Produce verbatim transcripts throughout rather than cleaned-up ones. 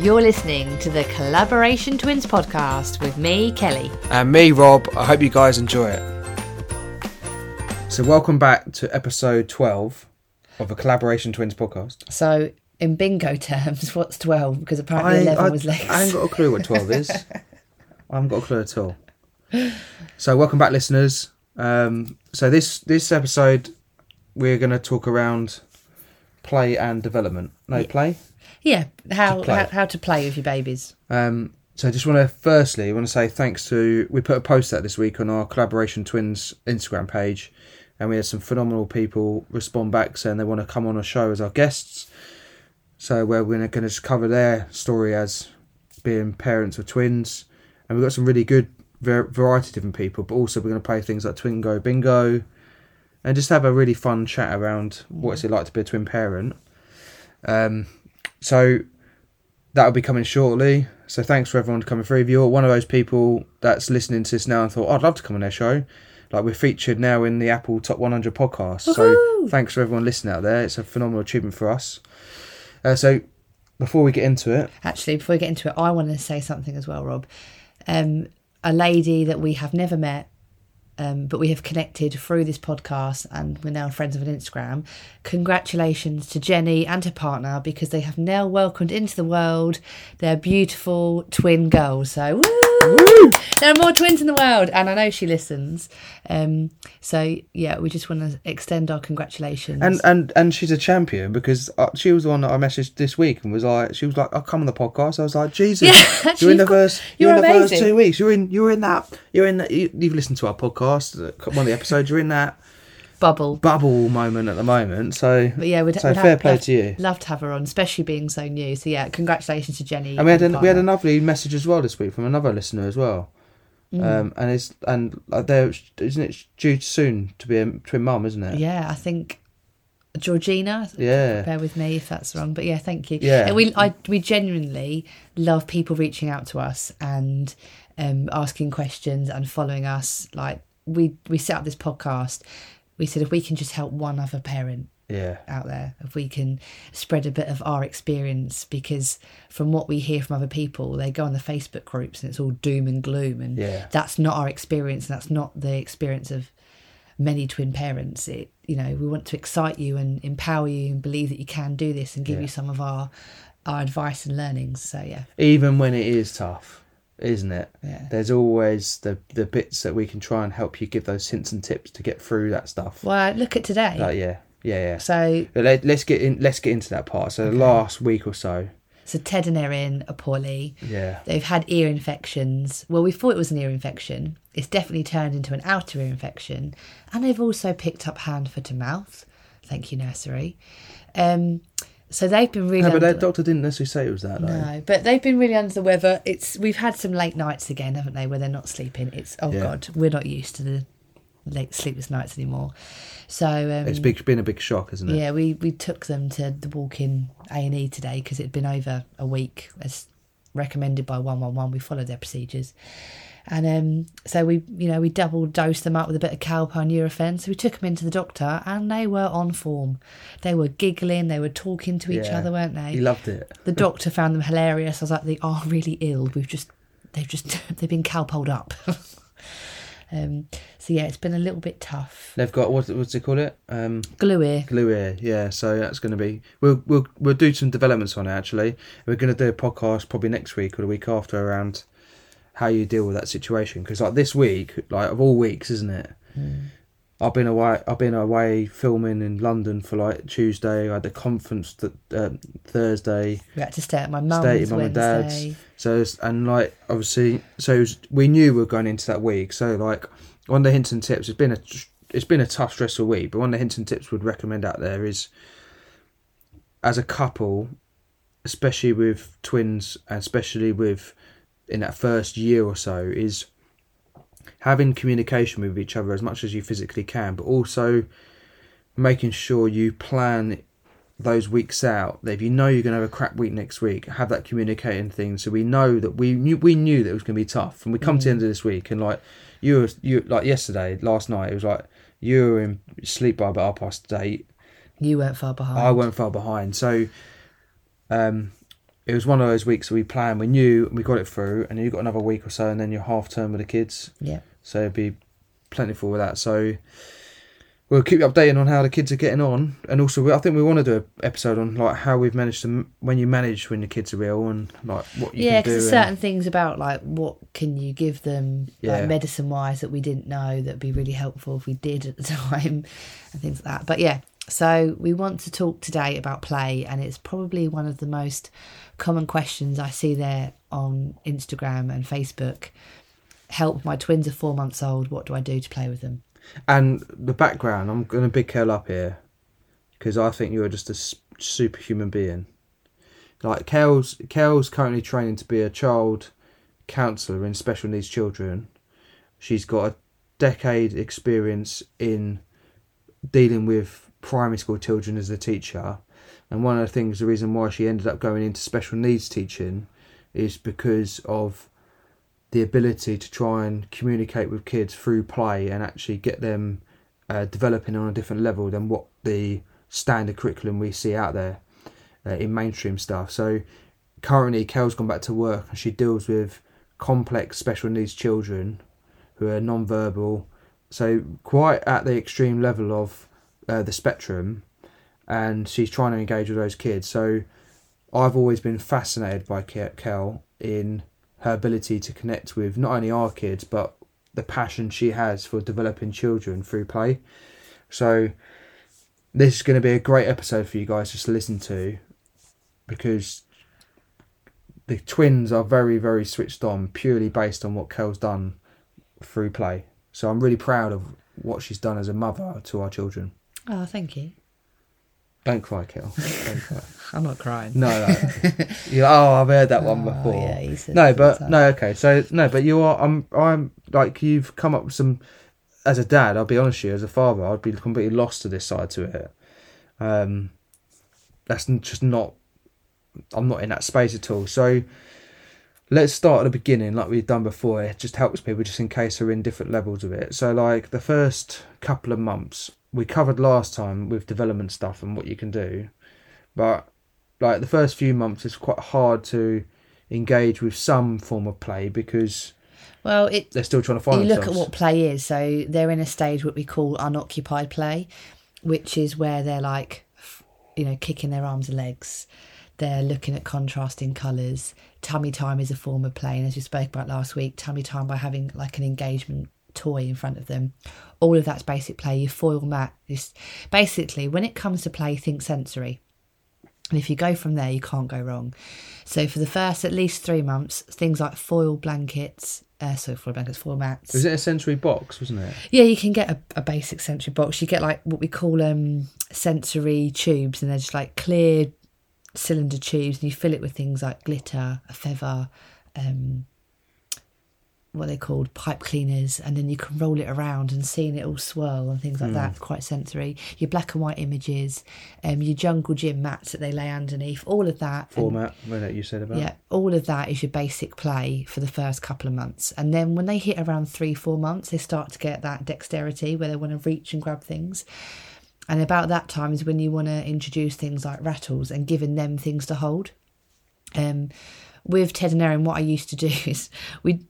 You're listening to the Collaboration Twins Podcast with me, Kelly. And me, Rob. I hope you guys enjoy it. So welcome back to episode twelve of the Collaboration Twins Podcast. So in bingo terms, what's twelve? Because apparently I, eleven I, was less. I haven't got a clue what twelve is. I haven't got a clue at all. So welcome back, listeners. Um, so this, this episode, we're going to talk around play and development. No, yeah. play? Yeah, how, how how to play with your babies. Um, so I just want to firstly want to say thanks to... We put a post out this week on our Collaboration Twins Instagram page, and we had some phenomenal people respond back saying they want to come on a show as our guests. So we're going to just cover their story as being parents of twins. And we've got some really good ver- variety of different people, but also we're going to play things like Twingo Bingo and just have a really fun chat around what it's like to be a twin parent. Um, so that'll be coming shortly. So thanks for everyone coming through. If you're one of those people that's listening to this now and thought, oh, I'd love to come on their show, like we're featured now in the Apple Top one hundred podcast. Woo-hoo! So thanks for everyone listening out there. It's a phenomenal achievement for us. Uh, so before we get into it... Actually, before we get into it, I want to say something as well, Rob. Um, a lady that we have never met, Um, but we have connected through this podcast and we're now friends of an Instagram. Congratulations to Jenny and her partner because they have now welcomed into the world their beautiful twin girls. So, woo! Woo! There are more twins in the world. And I know she listens. Um, so, yeah, we just want to extend our congratulations. And and, and she's a champion because I, she was the one that I messaged this week and was like, she was like, I'll come on the podcast. I was like, Jesus, yeah, you're in the first, you're in the first two weeks. You're in, you're in that, you're in that, you, you've listened to our podcast. One of the episodes, you're in that bubble bubble moment at the moment, so but yeah, we'd, so we'd fair have, play have, to you. Love to have her on, especially being so new. So yeah, congratulations to Jenny. And we had and a, we had a lovely message as well this week from another listener as well, mm. um, and it's and there isn't it due soon to be a twin mum, isn't it? Yeah, I think Georgina. Yeah, bear with me if that's wrong, but yeah, thank you. Yeah, and we I, we genuinely love people reaching out to us and um, asking questions and following us like. We we set up this podcast. We said if we can just help one other parent yeah. out there, if we can spread a bit of our experience, because from what we hear from other people, they go on the Facebook groups and it's all doom and gloom, and yeah. that's not our experience, and that's not the experience of many twin parents. It you know we want to excite you and empower you and believe that you can do this and give yeah. you some of our our advice and learnings. So yeah, even when it is tough. Isn't it? Yeah. There's always the the bits that we can try and help you, give those hints and tips to get through that stuff. Well, look at today. Like, yeah, yeah, yeah. So Let, let's get in. Let's get into that part. So okay. The last week or so. So Ted and Erin are poorly. Yeah. They've had ear infections. Well, we thought it was an ear infection. It's definitely turned into an outer ear infection, and they've also picked up hand, foot, and mouth. Thank you, nursery. Um. So they've been really... No, but their doctor didn't necessarily say it was that, though. No, but they've been really under the weather. It's We've had some late nights again, haven't they, where they're not sleeping. It's, oh, yeah. God, we're not used to the late sleepless nights anymore. So um, It's big, been a big shock, isn't it? Yeah, we, we took them to the walk-in A and E today because it had been over a week, as recommended by one one one. We followed their procedures. And um, so we, you know, we double-dosed them up with a bit of Calpol and Nurofen. So we took them into the doctor and they were on form. They were giggling, they were talking to each yeah, other, weren't they? He loved it. The doctor found them hilarious. I was like, they are really ill. We've just, they've just, they've been Calpol'd up. um, so, yeah, it's been a little bit tough. They've got, what, what's it called it? Um, glue ear. Glue ear, yeah. So that's going to be, we'll, we'll, we'll do some developments on it, actually. We're going to do a podcast probably next week or the week after around... how you deal with that situation, because like this week, like of all weeks, isn't it? Mm. I've been away. I've been away filming in London for like Tuesday. I had the conference th- um, Thursday. We had to stay at my mum's. Stay at my mum and dad's. So and like obviously, so it was, we knew we were going into that week. So like one of the hints and tips, it's been a it's been a tough, stressful week. But one of the hints and tips we'd recommend out there is, as a couple, especially with twins, and especially with in that first year or so, is having communication with each other as much as you physically can, but also making sure you plan those weeks out. That if you know you're going to have a crap week next week, have that communicating thing. So we know that we knew we knew that it was going to be tough, and we come mm. to the end of this week, and like you were, you like yesterday, last night, it was like you were in sleep by about half past eight. You weren't far behind. I weren't far behind. So, um. it was one of those weeks that we planned, we knew, and we got it through, and then you got another week or so, and then you're half term with the kids. Yeah. So it'd be plentiful with that. So we'll keep you updating on how the kids are getting on. And also, we, I think we want to do an episode on like how we've managed to, when you manage when the kids are ill and like what you yeah, can do. Yeah, because there's certain things about like what can you give them, yeah. like medicine-wise, that we didn't know that would be really helpful if we did at the time and things like that. But yeah. So we want to talk today about play, and it's probably one of the most common questions I see there on Instagram and Facebook. Help, my twins are four months old. What do I do to play with them? And the background, I'm going to big Kel up here because I think you're just a superhuman being. Like Kel's, Kel's currently training to be a child counsellor in special needs children. She's got a decade experience in dealing with primary school children as a teacher, and one of the things, the reason why she ended up going into special needs teaching is because of the ability to try and communicate with kids through play and actually get them uh, developing on a different level than what the standard curriculum we see out there uh, in mainstream stuff. So currently Kel's gone back to work and she deals with complex special needs children who are non-verbal, so quite at the extreme level of Uh, the spectrum, and she's trying to engage with those kids. So I've always been fascinated by Kel in her ability to connect with not only our kids but the passion she has for developing children through play. So this is going to be a great episode for you guys just to listen to, because the twins are very, very switched on purely based on what Kel's done through play. So I'm really proud of what she's done as a mother to our children. Oh, thank you. Don't cry, Kel. Don't cry. I'm not crying. No, no. no. You're like, oh, I've heard that one oh, before. Yeah, he said no, but that. no, okay. So no, but you are. I'm. I'm like you've come up with some. As a dad, I'll be honest with you. As a father, I'd be completely lost to this side to it. Um, that's just not. I'm not in that space at all. So let's start at the beginning, like we've done before. It just helps people, just in case they're in different levels of it. So like the first couple of months. We covered last time with development stuff and what you can do, but like the first few months it's quite hard to engage with some form of play because well it, they're still trying to find you themselves. Look at what play is. So they're in a stage what we call unoccupied play, which is where they're like, you know, kicking their arms and legs, they're looking at contrasting colours. Tummy time is a form of play, and as we spoke about last week, tummy time by having like an engagement toy in front of them. All of that's basic play. You foil mat. Just basically, when it comes to play, think sensory, and if you go from there, you can't go wrong. So for the first at least three months, things like foil blankets, uh, so foil blankets, foil mats. Was it a sensory box? Wasn't it? Yeah, you can get a, a basic sensory box. You get like what we call um sensory tubes, and they're just like clear cylinder tubes, and you fill it with things like glitter, a feather, um. what they called pipe cleaners, and then you can roll it around and seeing it all swirl and things like mm. that. Quite sensory. Your black and white images, um, your jungle gym mats that they lay underneath, all of that. Format, that you said about. Yeah, all of that is your basic play for the first couple of months. And then when they hit around three, four months, they start to get that dexterity where they want to reach and grab things. And about that time is when you want to introduce things like rattles and giving them things to hold. Um, with Ted and Erin, what I used to do is we...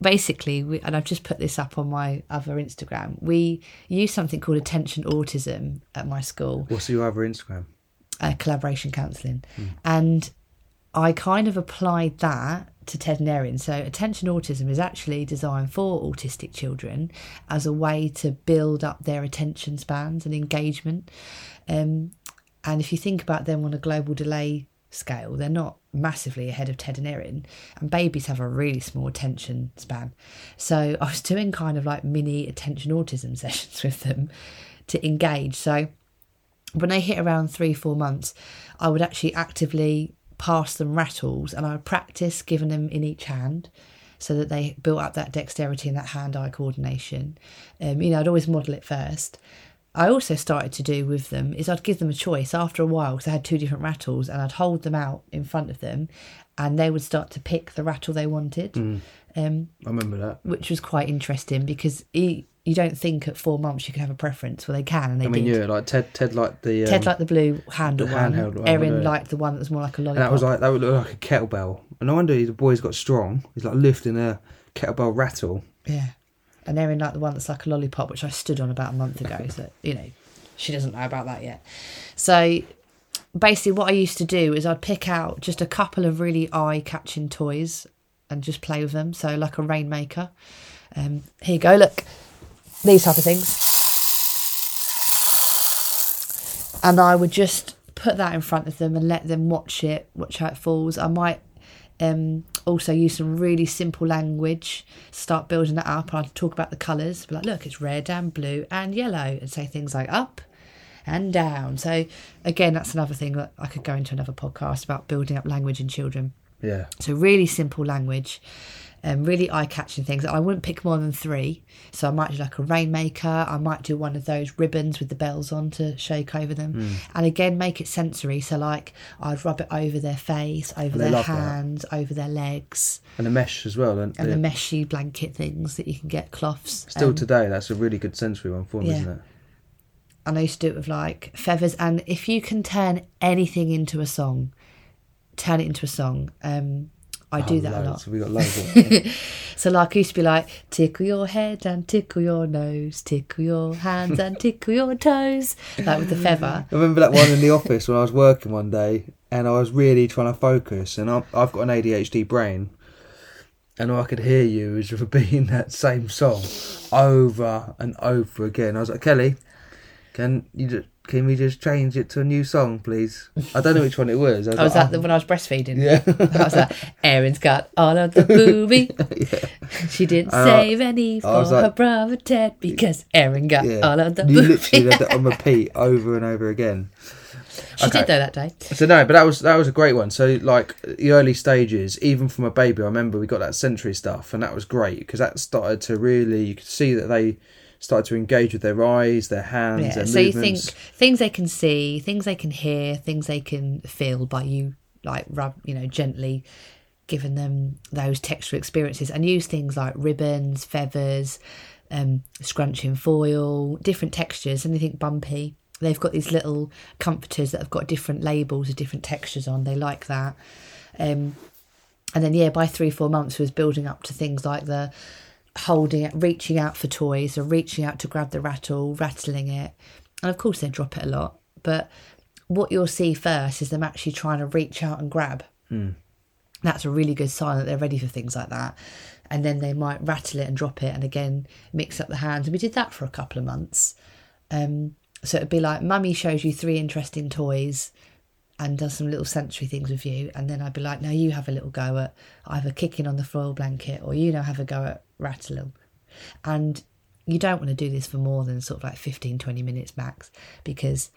Basically, we, and I've just put this up on my other Instagram, we use something called Attention Autism at my school. What's your other Instagram? Uh, collaboration counselling. Mm. And I kind of applied that to Ted and Erin. So Attention Autism is actually designed for autistic children as a way to build up their attention spans and engagement. Um, and if you think about them on a global delay scale, they're not massively ahead of Ted and Erin, and babies have a really small attention span. So I was doing kind of like mini attention autism sessions with them to engage. So when they hit around three, four months, I would actually actively pass them rattles, and I would practice giving them in each hand so that they built up that dexterity and that hand-eye coordination. Um, you know, I'd always model it first. I also started to do with them is I'd give them a choice after a while, because I had two different rattles, and I'd hold them out in front of them and they would start to pick the rattle they wanted. Mm. Um, I remember that. Which was quite interesting because he, you don't think at four months you can have a preference. Well, they can, and they and we did. Knew it. Like Ted, Ted liked the um, Ted liked the blue handle the one. one. Erin liked the one that was more like a lollipop. And that was like that would look like a kettlebell. And no wonder the boy's got strong. He's like lifting a kettlebell rattle. Yeah. And Erin liked the one that's like a lollipop, which I stood on about a month ago. So you know, she doesn't know about that yet. So basically, what I used to do is I'd pick out just a couple of really eye-catching toys and just play with them. So like a rainmaker. Um, here you go. Look, these type of things. And I would just put that in front of them and let them watch it, watch how it falls. I might um, also use some really simple language, start building that up. I'd talk about the colours, be like, look, it's red and blue and yellow, and say things like up and down. So again, that's another thing that I could go into another podcast about, building up language in children. Yeah. So really simple language. Um, really eye-catching things. I wouldn't pick more than three, so I might do like a rainmaker. I might do one of those ribbons with the bells on to shake over them, mm. and again make it sensory. So like I'd rub it over their face, over their hands, that. over their legs, and the mesh as well, and, and the meshy blanket things that you can get, cloths. Still um, today, that's a really good sensory one for me, yeah. isn't it? And I used to do it with like feathers, and if you can turn anything into a song, turn it into a song. Um, I oh, do that loads. a lot. We got loads of it. So like I used to be like, tickle your head and tickle your nose, tickle your hands and tickle your toes, like with the feather. I remember that one in the office when I was working one day, and I was really trying to focus, and I'm, I've got an A D H D brain, and all I could hear you was repeating that same song over and over again. I was like, Kelly, can you just... can we just change it to a new song, please? I don't know which one it was. I was, oh, was like, that oh. the when I was breastfeeding? Yeah. I was like, Erin's got all of the booby. Yeah. She didn't uh, save any for like, her brother Ted, because Erin got yeah. all of the booby. You literally had that on repeat over and over again. She okay. did, though, that day. So, no, but that was that was a great one. So, like, the early stages, even from a baby, I remember we got that sensory stuff, and that was great, because that started to really, you could see that they... start to engage with their eyes, their hands, yeah. their so movements. So you think things they can see, things they can hear, things they can feel by you, like rub, you know, gently giving them those textual experiences, and use things like ribbons, feathers, um, scrunching foil, different textures, anything bumpy. They've got these little comforters that have got different labels of different textures on. They like that. Um, and then, yeah, by three, four months, it was building up to things like the... holding it, reaching out for toys, or reaching out to grab the rattle, rattling it. And of course they drop it a lot, but what you'll see first is them actually trying to reach out and grab. Mm. That's a really good sign that they're ready for things like that. And then they might rattle it and drop it, and again mix up the hands. And we did that for a couple of months. Um, so it'd be like, mummy shows you three interesting toys and does some little sensory things with you. And then I'd be like, now you have a little go at either kicking on the foil blanket, or you now have a go at rattling. And you don't want to do this for more than sort of like fifteen, twenty minutes max, because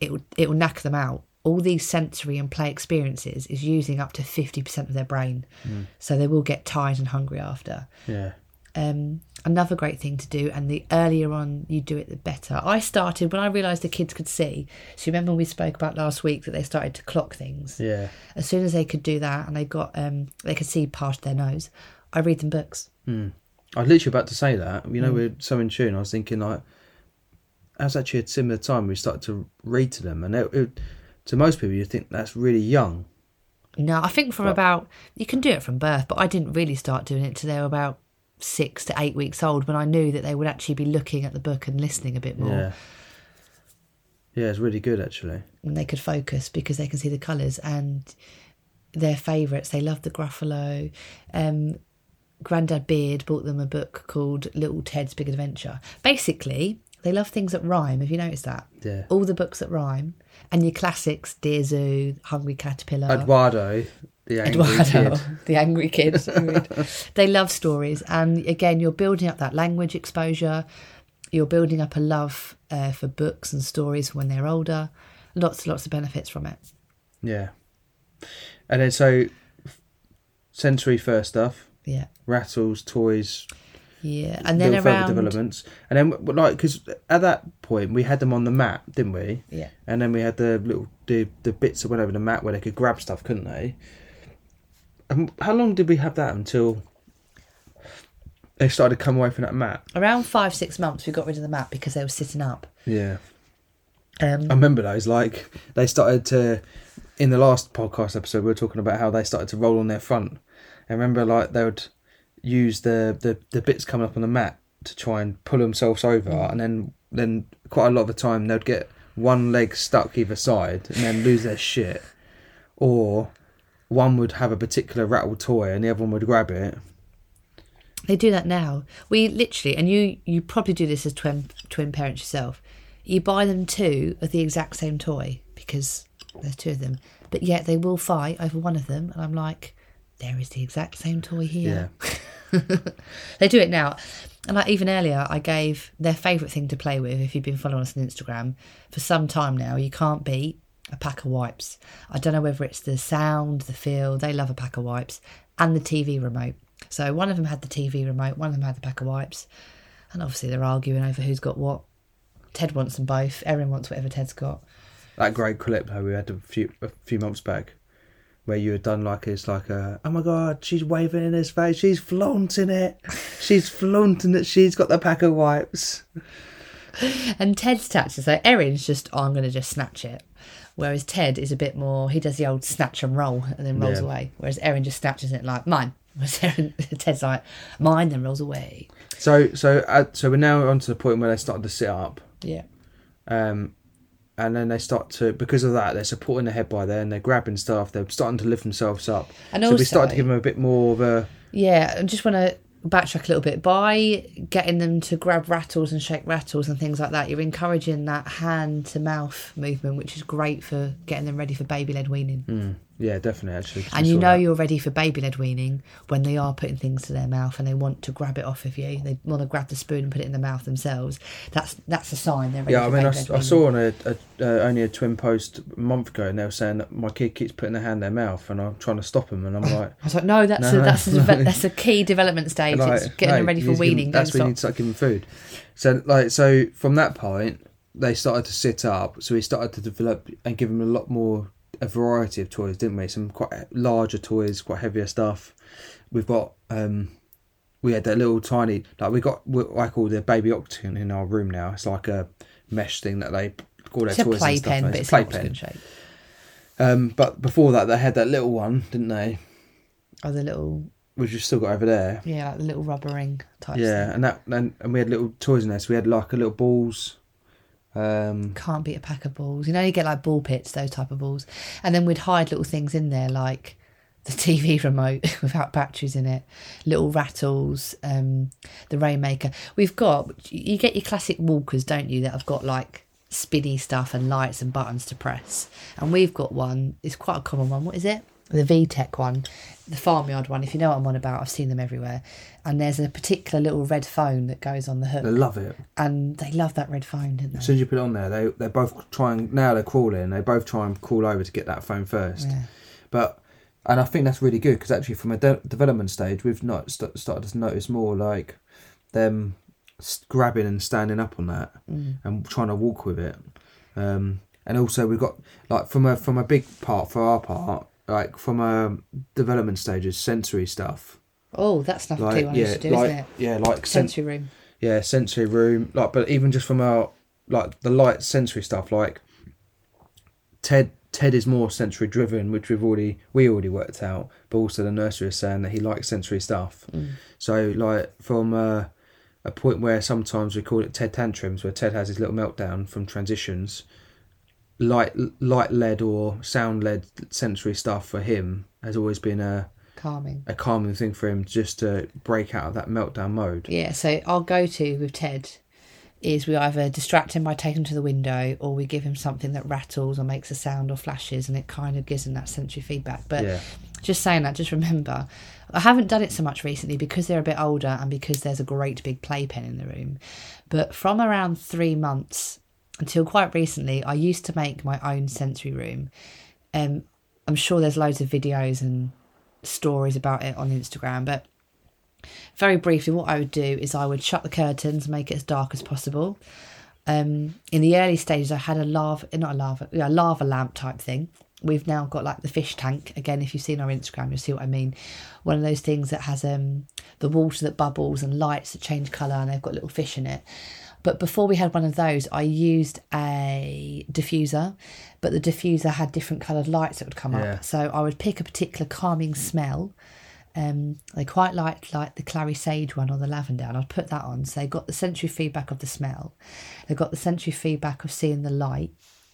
it will, it will knack them out. All these sensory and play experiences is using up to fifty percent of their brain. Mm. So they will get tired and hungry after. Yeah. Um, another great thing to do, and the earlier on you do it, the better. I started when I realised the kids could see. So remember we spoke about last week that they started to clock things. Yeah. As soon as they could do that, and they got um, they could see past their nose, I read them books. Mm. I was literally about to say that. You know, mm. we're so in tune. I was thinking, like, that was actually a similar time we started to read to them, and it, it, to most people you think that's really young. No, I think from but, about you can do it from birth, but I didn't really start doing it till they were about six to eight weeks old, when I knew that they would actually be looking at the book and listening a bit more. Yeah, yeah, it's really good actually. And they could focus because they can see the colours and their favourites. They love the Gruffalo. Um, Grandad Beard bought them a book called Little Ted's Big Adventure. Basically, they love things that rhyme. Have you noticed that? Yeah. All the books that rhyme, and your classics: Dear Zoo, Hungry Caterpillar, Eduardo. The Angry Eduardo, Kid. The Angry Kid. They love stories. And again, you're building up that language exposure. You're building up a love uh, for books and stories when they're older. Lots and lots of benefits from it. Yeah. And then so sensory first stuff. Yeah. Rattles, toys. Yeah. And then around... further developments. And then, like, because at that point, we had them on the mat, didn't we? Yeah. And then we had the little, the, the bits that went over the mat where they could grab stuff, couldn't they? How long did we have that until they started to come away from that mat. Around five, six months, we got rid of the mat because they were sitting up. Yeah. Um, I remember those. Like, they started to, in the last podcast episode, we were talking about how they started to roll on their front. I remember, like, they would use the, the, the bits coming up on the mat to try and pull themselves over. Mm. And then, then quite a lot of the time, they'd get one leg stuck either side and then lose their shit. Or one would have a particular rattle toy and the other one would grab it. They do that now. We literally, and you, you probably do this as twin twin parents yourself, you buy them two of the exact same toy because there's two of them, but yet they will fight over one of them. And I'm like, there is the exact same toy here. Yeah. They do it now. And like even earlier, I gave their favourite thing to play with, if you've been following us on Instagram, for some time now, you can't beat a pack of wipes. I don't know whether it's the sound, the feel, they love a pack of wipes, and the T V remote. So one of them had the T V remote, one of them had the pack of wipes. And obviously they're arguing over who's got what. Ted wants them both. Erin wants whatever Ted's got. That great clip though we had a few a few months back where you had done like, it's like, a, oh my God, she's waving in his face. She's flaunting it. She's flaunting that she's got the pack of wipes. And Ted's tactics, so Erin's just, oh, I'm going to just snatch it. Whereas Ted is a bit more, he does the old snatch and roll and then rolls yeah. away. Whereas Erin just snatches it like, mine. Ted's like, mine, then rolls away. So so, uh, so we're now on to the point where they started to sit up. Yeah. Um, and then they start to, because of that, they're supporting the head by there and they're grabbing stuff. They're starting to lift themselves up. And so also, we started to give them a bit more of a... Yeah, I just want to backtrack a little bit. By getting them to grab rattles and shake rattles and things like that, you're encouraging that hand-to-mouth movement, which is great for getting them ready for baby-led weaning. Mm. Yeah, definitely, actually. And you know that. You're ready for baby-led weaning when they are putting things to their mouth and they want to grab it off of you. They want to grab the spoon and put it in their mouth themselves. That's that's a sign they're ready yeah, for baby-led weaning. Yeah, I mean, I, I saw on a, a, uh, only a twin post a month ago and they were saying that my kid keeps putting their hand in their mouth and I'm trying to stop him and I'm like... I was like, no, that's, no, a, that's, no, a, no. that's a key development stage. Like, it's getting no, them ready for weaning. Them, that's when you need to start giving food. So, like, so from that point, they started to sit up. So we started to develop and give them a lot more... a variety of toys, didn't we? Some quite larger toys, quite heavier stuff. We've got um we had that little tiny, like we got what I call the baby octagon in our room now. It's like a mesh thing that they call their it's toys and stuff. Pen, it's, it's a play pen, but it's a play pen. Um, but before that, they had that little one, didn't they? Oh, the little, which you've still got over there. Yeah, like the little rubber ring type. Yeah, thing. and that and, and we had little toys in there. So we had like a little balls. Um, Can't beat a pack of balls. You know, you get like ball pits, those type of balls. And then we'd hide little things in there, like the T V remote without batteries in it, little rattles, um, the Rainmaker. We've got, you get your classic walkers, don't you, that have got like spinny stuff and lights and buttons to press. And we've got one, it's quite a common one. What is it? The VTech one, the farmyard one, if you know what I'm on about. I've seen them everywhere. And there's a particular little red phone that goes on the hook. They love it. And they love that red phone, didn't they? As soon as you put it on there, they they both try and, now they're crawling, they both try and crawl over to get that phone first. Yeah. But, and I think that's really good, because actually from a de- development stage, we've not st- started to notice more like them grabbing and standing up on that mm. and trying to walk with it. Um, and also we've got, like from a from a big part, for our part, like from a development stages, sensory stuff. Oh, that's stuff like, I yeah, used to do, like, isn't it? Yeah, like sensory sen- room. Yeah, sensory room. Like, but even just from our like the light sensory stuff, like Ted. Ted is more sensory driven, which we've already we already worked out. But also the nursery is saying that he likes sensory stuff. Mm. So like from uh, a point where sometimes we call it Ted tantrums, where Ted has his little meltdown from transitions. Light, light led or sound led sensory stuff for him has always been a calming, a calming thing for him, just to break out of that meltdown mode. Yeah. So our go-to with Ted is we either distract him by taking him to the window, or we give him something that rattles or makes a sound or flashes, and it kind of gives him that sensory feedback. But yeah. Just saying that, just remember, I haven't done it so much recently because they're a bit older and because there's a great big playpen in the room. But from around three months. Until quite recently, I used to make my own sensory room. Um, I'm sure there's loads of videos and stories about it on Instagram, but very briefly, what I would do is I would shut the curtains and make it as dark as possible. Um, in the early stages, I had a lava, not a lava, yeah, a lava lamp type thing. we've now got like the fish tank. Again, if you've seen our Instagram, you'll see what I mean. One of those things that has um the water that bubbles and lights that change colour, and they've got little fish in it. But before we had one of those, I used a diffuser, but the diffuser had different coloured lights that would come yeah. up. So I would pick a particular calming smell. Um, they quite liked like the clary sage one or the lavender, and I'd put that on. So they got the sensory feedback of the smell. They got the sensory feedback of seeing the light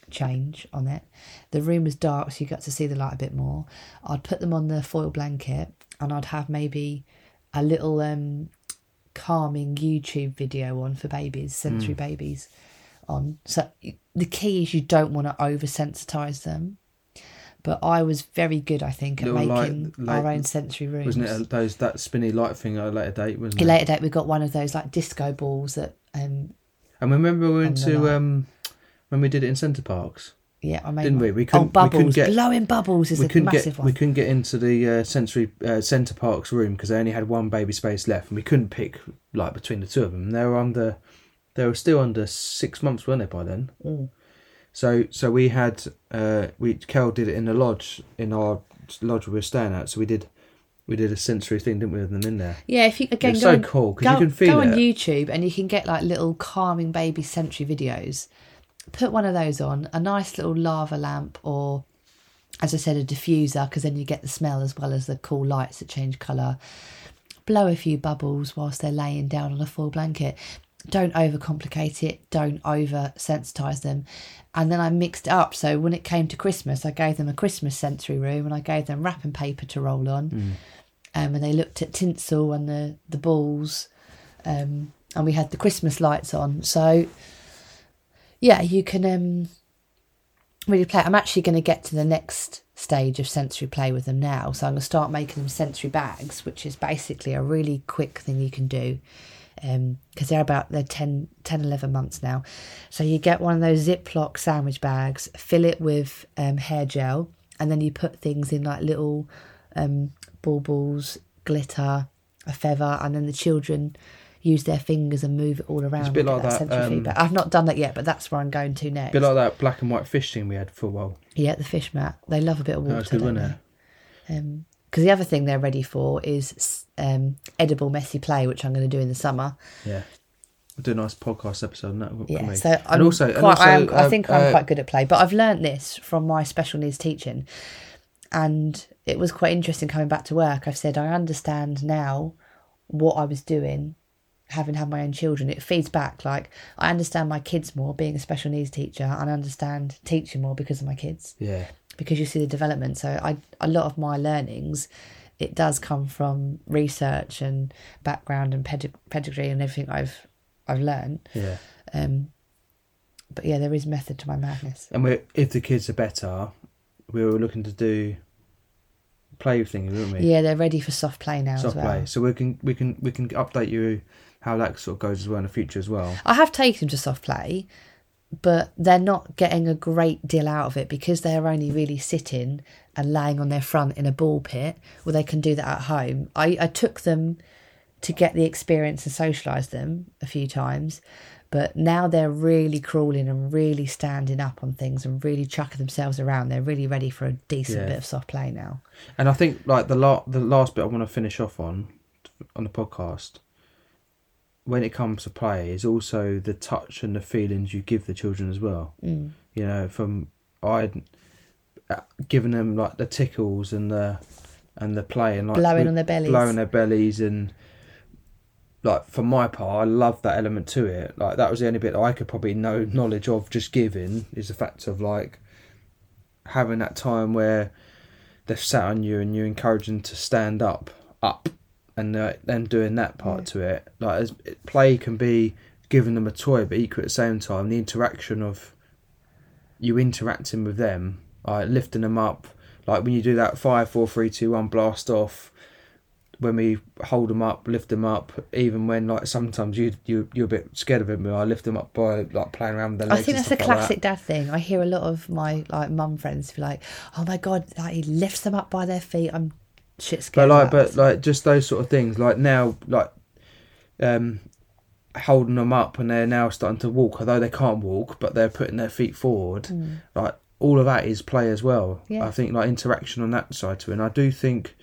change on it. The room was dark, so you got to see the light a bit more. I'd put them on the foil blanket, and I'd have maybe a little... Um, calming YouTube video on for babies, sensory mm. babies on. So the key is you don't want to oversensitize them, but I was very good, I think, at Little making light, light, our own sensory rooms. Wasn't it those that spinny light thing at a later date, wasn't it? At a later date we got one of those like disco balls that um and remember we went to um when we did it in Center Parks. Yeah, I made didn't one. we? We couldn't, oh, bubbles. We couldn't get, blowing bubbles is a massive get, one. We couldn't get into the uh, sensory uh, Centre Parks room because they only had one baby space left, and we couldn't pick like between the two of them. And they were under, they were still under six months, weren't they? By then, mm. so so we had uh, we Kel did it in the lodge in our lodge we were staying at. So we did we did a sensory thing, didn't we, with them in there? Yeah, if you again go so on, cool because you can feel go it. Go on YouTube and you can get like little calming baby sensory videos. Put one of those on, a nice little lava lamp or, as I said, a diffuser, because then you get the smell as well as the cool lights that change colour. Blow a few bubbles whilst they're laying down on a full blanket. Don't overcomplicate it. Don't over-sensitise them. And then I mixed it up. So when it came to Christmas, I gave them a Christmas sensory room and I gave them wrapping paper to roll on. Mm. Um, and they looked at tinsel and the, the balls. Um, and we had the Christmas lights on. So... yeah, you can um, really play. I'm actually going to get to the next stage of sensory play with them now. So I'm going to start making them sensory bags, which is basically a really quick thing you can do because um, they're about they're ten, ten, eleven months now. So you get one of those Ziploc sandwich bags, fill it with um, hair gel, and then you put things in like little um, baubles, glitter, a feather, and then the children... use their fingers and move it all around. It's a bit like that. that um, I've not done that yet, but that's where I'm going to next. A bit like that black and white fish thing we had for a while. Yeah, the fish mat. They love a bit of water. That's good, isn't it? Because um, the other thing they're ready for is um, edible messy play, which I'm going to do in the summer. Yeah, I'll do a nice podcast episode on that. Yeah, so I'm and also, quite, and also, I, am, uh, I think uh, I'm quite good at play, but I've learnt this from my special needs teaching, and it was quite interesting coming back to work. I've said I understand now what I was doing. Having had my own children, it feeds back. Like, I understand my kids more being a special needs teacher, and I understand teaching more because of my kids. Yeah. Because you see the development. So I, a lot of my learnings, it does come from research and background and pedig- pedigree and everything I've I've learned. Yeah. Um. But yeah, there is method to my madness. And we, if the kids are better, we were looking to do... play thing, weren't we? Yeah, they're ready for soft play now. Soft as well. play. So we can we can we can update you how that sort of goes as well in the future as well. I have taken them to soft play, but they're not getting a great deal out of it because they're only really sitting and laying on their front in a ball pit. Well, they can do that at home. I, I took them to get the experience and socialise them a few times, but now they're really crawling and really standing up on things and really chucking themselves around. They're really ready for a decent yeah. bit of soft play now. And I think like the, la- the last bit I want to finish off on, on the podcast, when it comes to play is also the touch and the feelings you give the children as well. Mm. You know, from I'd given them like the tickles and the, and the play and like blowing on their bellies, blowing their bellies and, like, for my part, I love that element to it. Like, that was the only bit I could probably know knowledge of just giving is the fact of, like, having that time where they've sat on you and you encourage them to stand up, up, and uh, then doing that part yeah. to it. Like, as, it, play can be giving them a toy, but equal at the same time, the interaction of you interacting with them, like, lifting them up. Like, when you do that five, four, three, two, one, blast off, when we hold them up, lift them up, even when, like, sometimes you, you, you're a bit scared of it, but I lift them up by, like, playing around with their legs. I think that's a classic dad thing. I hear a lot of my, like, mum friends be like, oh, my God, like, he lifts them up by their feet. I'm shit scared. But, like, but, like, just those sort of things. Like, now, like, um, holding them up and they're now starting to walk, although they can't walk, but they're putting their feet forward. Mm. Like, all of that is play as well. Yeah. I think like interaction on that side too. And I do think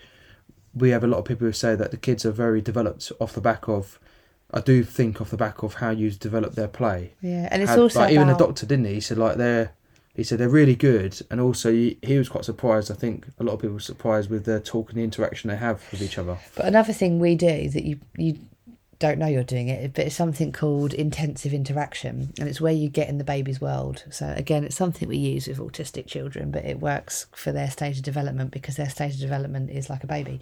we have a lot of people who say that the kids are very developed off the back of, I do think off the back of how you develop their play. Yeah, and it's how, also like, about... even the doctor, didn't he? He said like they're, he said they're really good, and also he, he was quite surprised. I think a lot of people were surprised with their talk and the interaction they have with each other. But another thing we do that you you don't know you're doing it, but it's something called intensive interaction, and it's where you get in the baby's world. So again, it's something we use with autistic children, but it works for their stage of development because their stage of development is like a baby.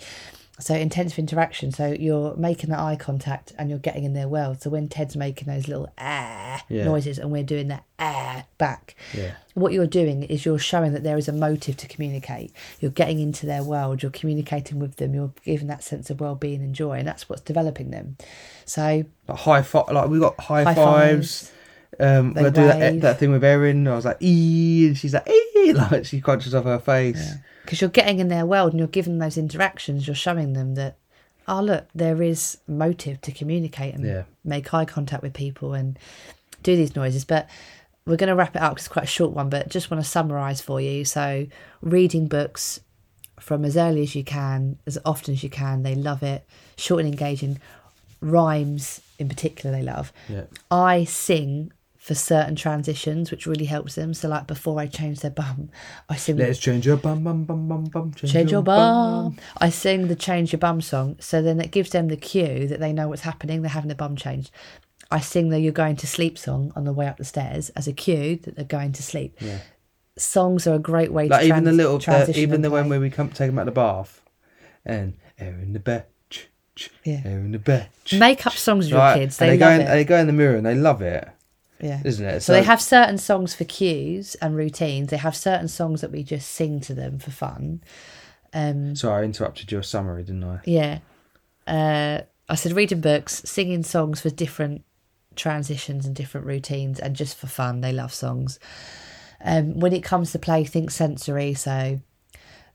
So intensive interaction, so you're making that eye contact and you're getting in their world. So when Ted's making those little ah yeah. noises and we're doing that ah back, yeah. what you're doing is you're showing that there is a motive to communicate. You're getting into their world, you're communicating with them, you're giving that sense of well-being and joy, and that's what's developing them. So... Like high fi- like we got high, high fives. fives. Um, I do that, that thing with Erin. I was like, ee, and she's like, ee, like she's conscious of her face. Because yeah. you're getting in their world and you're giving those interactions, you're showing them that, oh, look, there is motive to communicate and yeah. make eye contact with people and do these noises. But we're going to wrap it up because it's quite a short one, but just want to summarise for you. So reading books from as early as you can, as often as you can, they love it. Short and engaging. Rhymes in particular they love. Yeah. I sing... for certain transitions, which really helps them. So, like, before I change their bum, I sing... Let's change your bum, bum, bum, bum, bum. Change, change your bum. bum. I sing the Change Your Bum song. So then it gives them the cue that they know what's happening. They're having their bum changed. I sing the You're Going to Sleep song on the way up the stairs as a cue that they're going to sleep. Yeah. Songs are a great way like to even trans- the little transition. Uh, even the one where we come take them out the bath and air in the bed. Yeah. Air in the bed. Make up songs with right. your kids. They, they, love go in, it. they go in the mirror and they love it. Yeah, isn't it? So, so they have certain songs for cues and routines. They have certain songs that we just sing to them for fun. Um, Sorry, I interrupted your summary, didn't I? Yeah. Uh, I said reading books, singing songs for different transitions and different routines and just for fun. They love songs. Um, when it comes to play, think sensory. So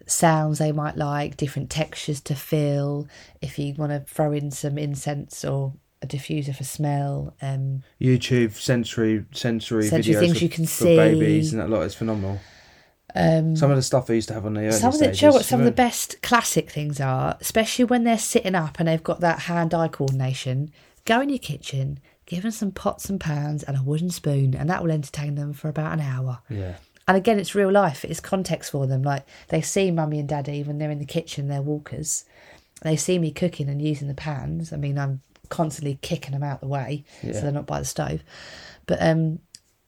sounds they might like, different textures to feel. If you want to throw in some incense or... a diffuser for smell, um, YouTube sensory sensory, sensory videos things for, you can for see. babies, and that lot is phenomenal. Um, some of the stuff I used to have on the early some of the, stages. You know what, some of the best classic things are, especially when they're sitting up and they've got that hand-eye coordination. Go in your kitchen, give them some pots and pans and a wooden spoon, and that will entertain them for about an hour. Yeah. And again, it's real life. It's context for them. Like they see mummy and daddy when they're in the kitchen. They're walkers. They see me cooking and using the pans. I mean, I'm. constantly kicking them out the way yeah. so they're not by the stove, but um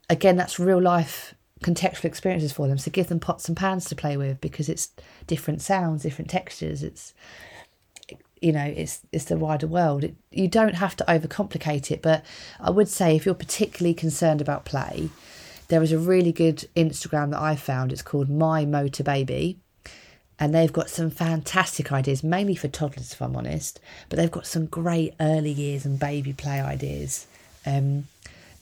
again, that's real life contextual experiences for them. So give them pots and pans to play with because it's different sounds, different textures. It's, you know, it's it's the wider world. It, you don't have to overcomplicate it, but I would say if you're particularly concerned about play, there is a really good Instagram that I found. It's called My Motor Baby. And they've got some fantastic ideas, mainly for toddlers, if I'm honest. But they've got some great early years and baby play ideas um,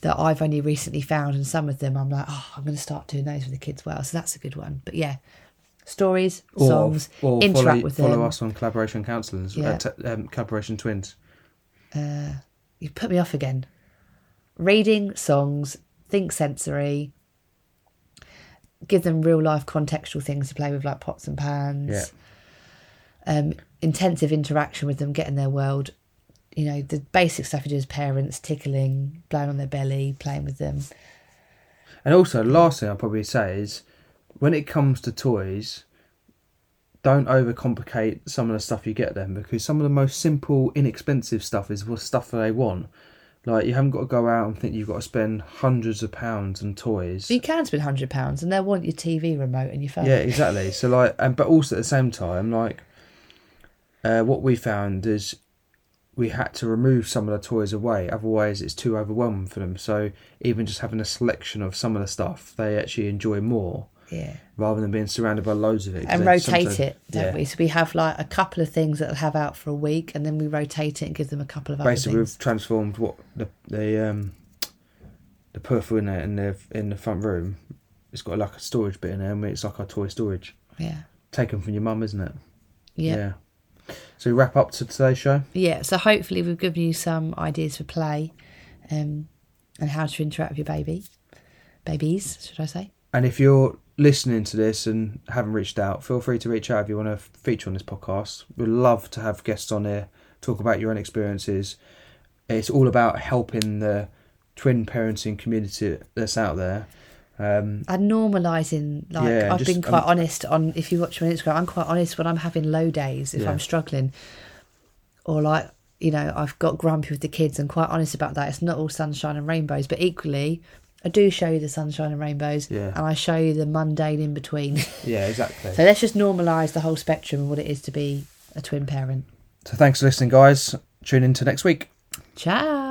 that I've only recently found. And some of them I'm like, oh, I'm going to start doing those with the kids well. So that's a good one. But yeah, stories, songs, or, or interact follow, with them. Follow us on Collaboration Counselling, yeah. uh, t- um, Collaboration Twins. Uh, you put me off again. Reading, songs, think sensory. Give them real life contextual things to play with, like pots and pans. Yeah. Um, intensive interaction with them, get in their world. You know, the basic stuff you do as parents, tickling, blowing on their belly, playing with them. And also, last thing I'll probably say is, when it comes to toys, don't overcomplicate some of the stuff you get them, because some of the most simple, inexpensive stuff is what stuff they want. Like, you haven't got to go out and think you've got to spend hundreds of pounds on toys. You can spend hundred pounds, and they'll want your T V remote and your phone. Yeah, exactly. So, like, and but also at the same time, like, uh, what we found is we had to remove some of the toys away. Otherwise, it's too overwhelming for them. So, even just having a selection of some of the stuff, they actually enjoy more. Yeah. Rather than being surrounded by loads of it. And rotate it, don't yeah. we? So we have like a couple of things that they'll have out for a week, and then we rotate it and give them a couple of other things. Basically, we've transformed what the the um the puffer in there in the in the front room. It's got like a storage bit in there, and it's like our toy storage. Yeah. Taken from your mum, isn't it? Yeah. Yeah. So we wrap up to today's show. Yeah. So hopefully we've given you some ideas for play, um, and how to interact with your baby, babies, should I say? And if you're listening to this and haven't reached out, feel free to reach out if you want to feature on this podcast. We'd love to have guests on here, talk about your own experiences. It's all about helping the twin parenting community that's out there. Um, and normalising, like, yeah, I've just been quite um, honest on, if you watch me on Instagram, I'm quite honest when I'm having low days, if yeah. I'm struggling. Or like, you know, I've got grumpy with the kids. I'm quite honest about that. It's not all sunshine and rainbows, but equally, I do show you the sunshine and rainbows, yeah. and I show you the mundane in between. Yeah, exactly. So let's just normalise the whole spectrum of what it is to be a twin parent. So thanks for listening, guys. Tune in to next week. Ciao.